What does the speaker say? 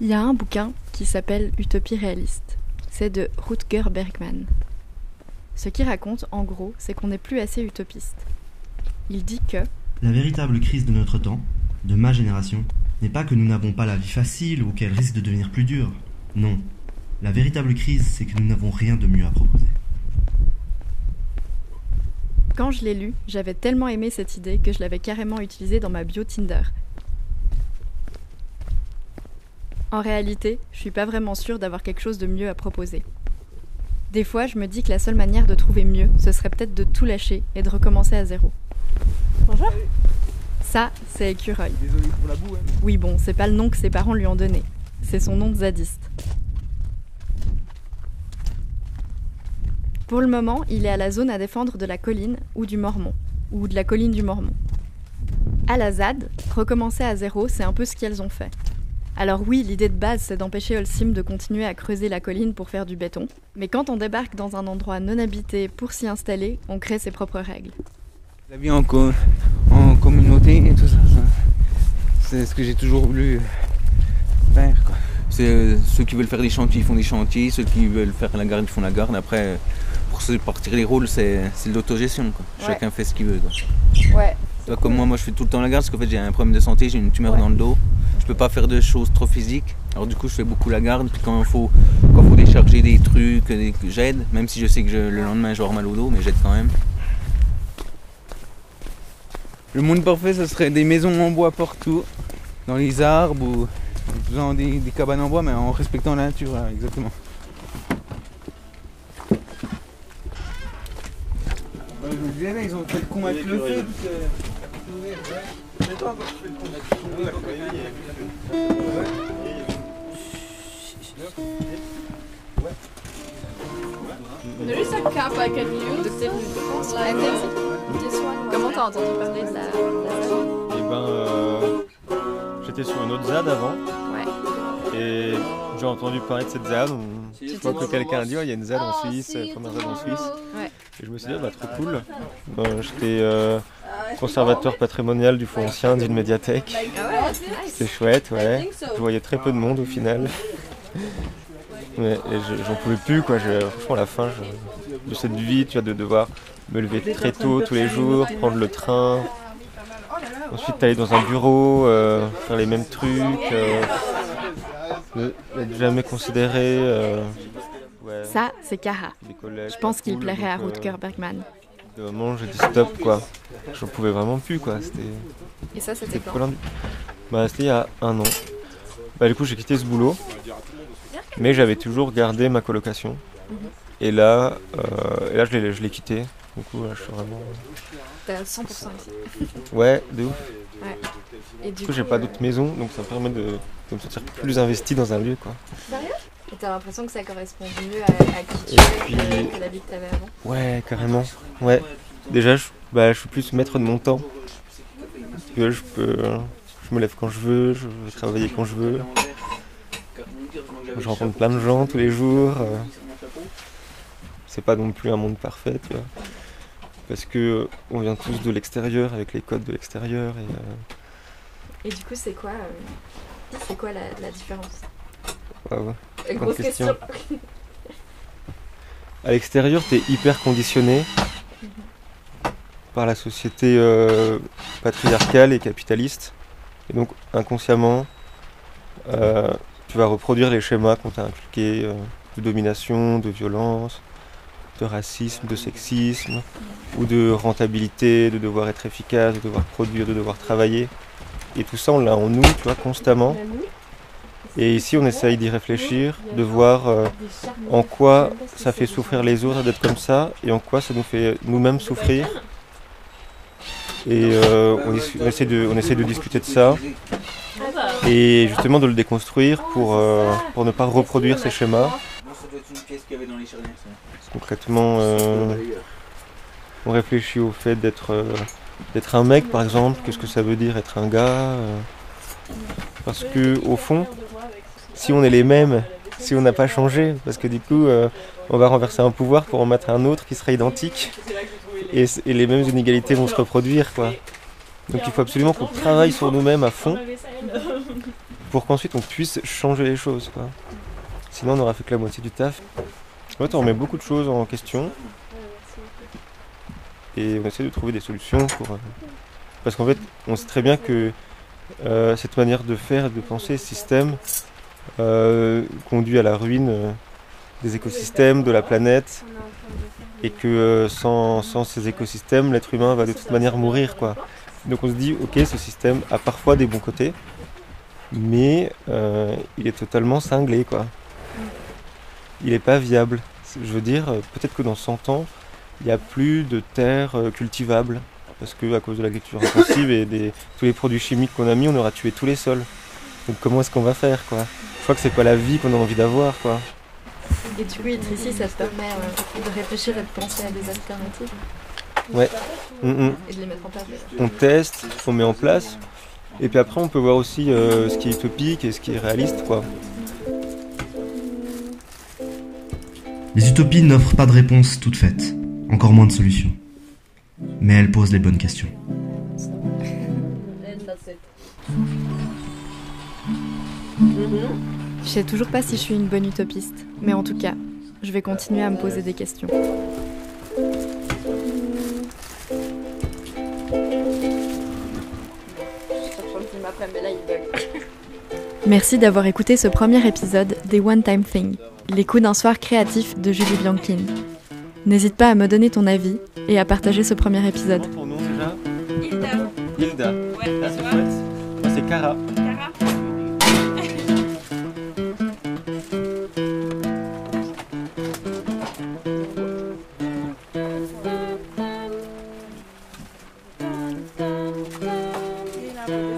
Il y a un bouquin qui s'appelle Utopie Réaliste. C'est de Rutger Bregman. Ce qu'il raconte, en gros, c'est qu'on n'est plus assez utopiste. Il dit que la véritable crise de notre temps, de ma génération, n'est pas que nous n'avons pas la vie facile ou qu'elle risque de devenir plus dure. Non, la véritable crise, c'est que nous n'avons rien de mieux à proposer. Quand je l'ai lu, j'avais tellement aimé cette idée que je l'avais carrément utilisée dans ma bio Tinder. En réalité, je suis pas vraiment sûre d'avoir quelque chose de mieux à proposer. Des fois, je me dis que la seule manière de trouver mieux, ce serait peut-être de tout lâcher et de recommencer à zéro. Bonjour. Ça, c'est Écureuil. Désolée pour la boue, hein. Oui bon, c'est pas le nom que ses parents lui ont donné. C'est son nom de zadiste. Pour le moment, il est à la zone à défendre de la colline ou du Mormon. Ou de la colline du Mormon. À la ZAD, recommencer à zéro, c'est un peu ce qu'elles ont fait. Alors oui, l'idée de base, c'est d'empêcher Holcim de continuer à creuser la colline pour faire du béton. Mais quand on débarque dans un endroit non habité pour s'y installer, on crée ses propres règles. La vie en communauté et tout ça, c'est ce que j'ai toujours voulu faire. C'est ceux qui veulent faire des chantiers, ils font des chantiers. Ceux qui veulent faire la garde, ils font la garde. Après, pour se partir les rôles, c'est l'autogestion. Ouais. Chacun fait ce qu'il veut. Ouais. Comme moi, je fais tout le temps la garde parce qu'en fait, j'ai un problème de santé, j'ai une tumeur dans le dos. Je peux pas faire de choses trop physiques, alors du coup je fais beaucoup la garde, puis quand il faut décharger des trucs, j'aide, même si je sais que le lendemain je vais avoir mal au dos, mais j'aide quand même. Le monde parfait, ce serait des maisons en bois partout, dans les arbres, ou dans des cabanes en bois, mais en respectant la nature, exactement. Je vous disais, ils ont fait le con avec le feu, Comment t'as entendu parler de la ZAD? Eh ben, j'étais sur une autre ZAD avant. Ouais. Et j'ai entendu parler de cette ZAD. Je crois que quelqu'un a dit, il y a une ZAD en Suisse, première ZAD en Suisse. Ouais. Et je me suis dit, bah trop cool. J'étais Conservatoire patrimonial du fonds ancien d'une médiathèque. C'était chouette, ouais. Je voyais très peu de monde au final. Mais j'en pouvais plus, quoi. Franchement, à la fin de cette vie, tu vois, de devoir me lever très tôt tous les jours, prendre le train. Ensuite, aller dans un bureau, faire les mêmes trucs. N'être jamais considéré. Ça, c'est Cara. Je pense qu'il plairait à Rutger Bregman. Au moment, j'ai dit stop, quoi. J'en pouvais vraiment plus, quoi. Et ça, c'était quand? Bah, c'était il y a un an. Bah, du coup, j'ai quitté ce boulot, mais j'avais toujours gardé ma colocation. Et là, je l'ai quitté. Du coup, là, je suis vraiment. T'as 100% ici. Ouais, de ouf. Ouais. Et du coup, j'ai pas d'autre maison, donc ça me permet de me sentir plus investi dans un lieu, quoi. Sérieux? Et t'as l'impression que ça correspond mieux à qui tu es que la vie que t'avais avant? Ouais, carrément. Ouais. Déjà, je suis plus maître de mon temps. Parce que je me lève quand je veux, je vais travailler quand je veux. Je rencontre plein de gens tous les jours. C'est pas non plus un monde parfait, tu vois. Parce que on vient tous de l'extérieur, avec les codes de l'extérieur. Et du coup, c'est quoi la différence? Wow. Grosse question. À l'extérieur, t'es hyper conditionné par la société patriarcale et capitaliste. Et donc, inconsciemment, tu vas reproduire les schémas qu'on t'a inculqués de domination, de violence, de racisme, de sexisme, ou de rentabilité, de devoir être efficace, de devoir produire, de devoir travailler. Et tout ça, on l'a en nous, tu vois, constamment. Et ici, on essaye d'y réfléchir, de voir en quoi ça fait souffrir les autres d'être comme ça, et en quoi ça nous fait nous-mêmes souffrir. Et on essaie de discuter de ça, et justement de le déconstruire pour ne pas reproduire ces schémas. Concrètement, on réfléchit au fait d'être un mec, par exemple. Qu'est-ce que ça veut dire être un gars? Parce que au fond, si on est les mêmes, si on n'a pas changé, parce que du coup, on va renverser un pouvoir pour en mettre un autre qui sera identique, et les mêmes inégalités vont se reproduire, quoi. Donc il faut absolument qu'on travaille sur nous-mêmes à fond pour qu'ensuite on puisse changer les choses, quoi. Sinon on n'aura fait que la moitié du taf. En fait on remet beaucoup de choses en question et on essaie de trouver des solutions pour... Parce qu'en fait on sait très bien que cette manière de faire, de penser, ce système conduit à la ruine des écosystèmes, de la planète, et que sans ces écosystèmes, l'être humain va de toute manière mourir, quoi. Donc on se dit, ok, ce système a parfois des bons côtés, mais il est totalement cinglé, quoi. Il n'est pas viable. Je veux dire, peut-être que dans 100 ans, il n'y a plus de terres cultivables, parce qu'à cause de l'agriculture intensive et tous les produits chimiques qu'on a mis, on aura tué tous les sols. Donc comment est-ce qu'on va faire, quoi? Je crois que c'est pas la vie qu'on a envie d'avoir, quoi. Et du coup, être ici, ça te permet de réfléchir et de penser à des alternatives. Ouais. Et de les mettre en place. On teste, on met en place, et puis après, on peut voir aussi ce qui est utopique et ce qui est réaliste, quoi. Les utopies n'offrent pas de réponse toute faite, encore moins de solution. Mais elles posent les bonnes questions. Je sais toujours pas si je suis une bonne utopiste, mais en tout cas, je vais continuer à me poser des questions. Merci d'avoir écouté ce premier épisode des One Time Thing, les coups d'un soir créatif de Julie Bianchin. N'hésite pas à me donner ton avis et à partager ce premier épisode. Comment ton nom déjà ? Hilda. Hilda. Ouais, ah, c'est chouette. Moi, c'est Cara. Cara.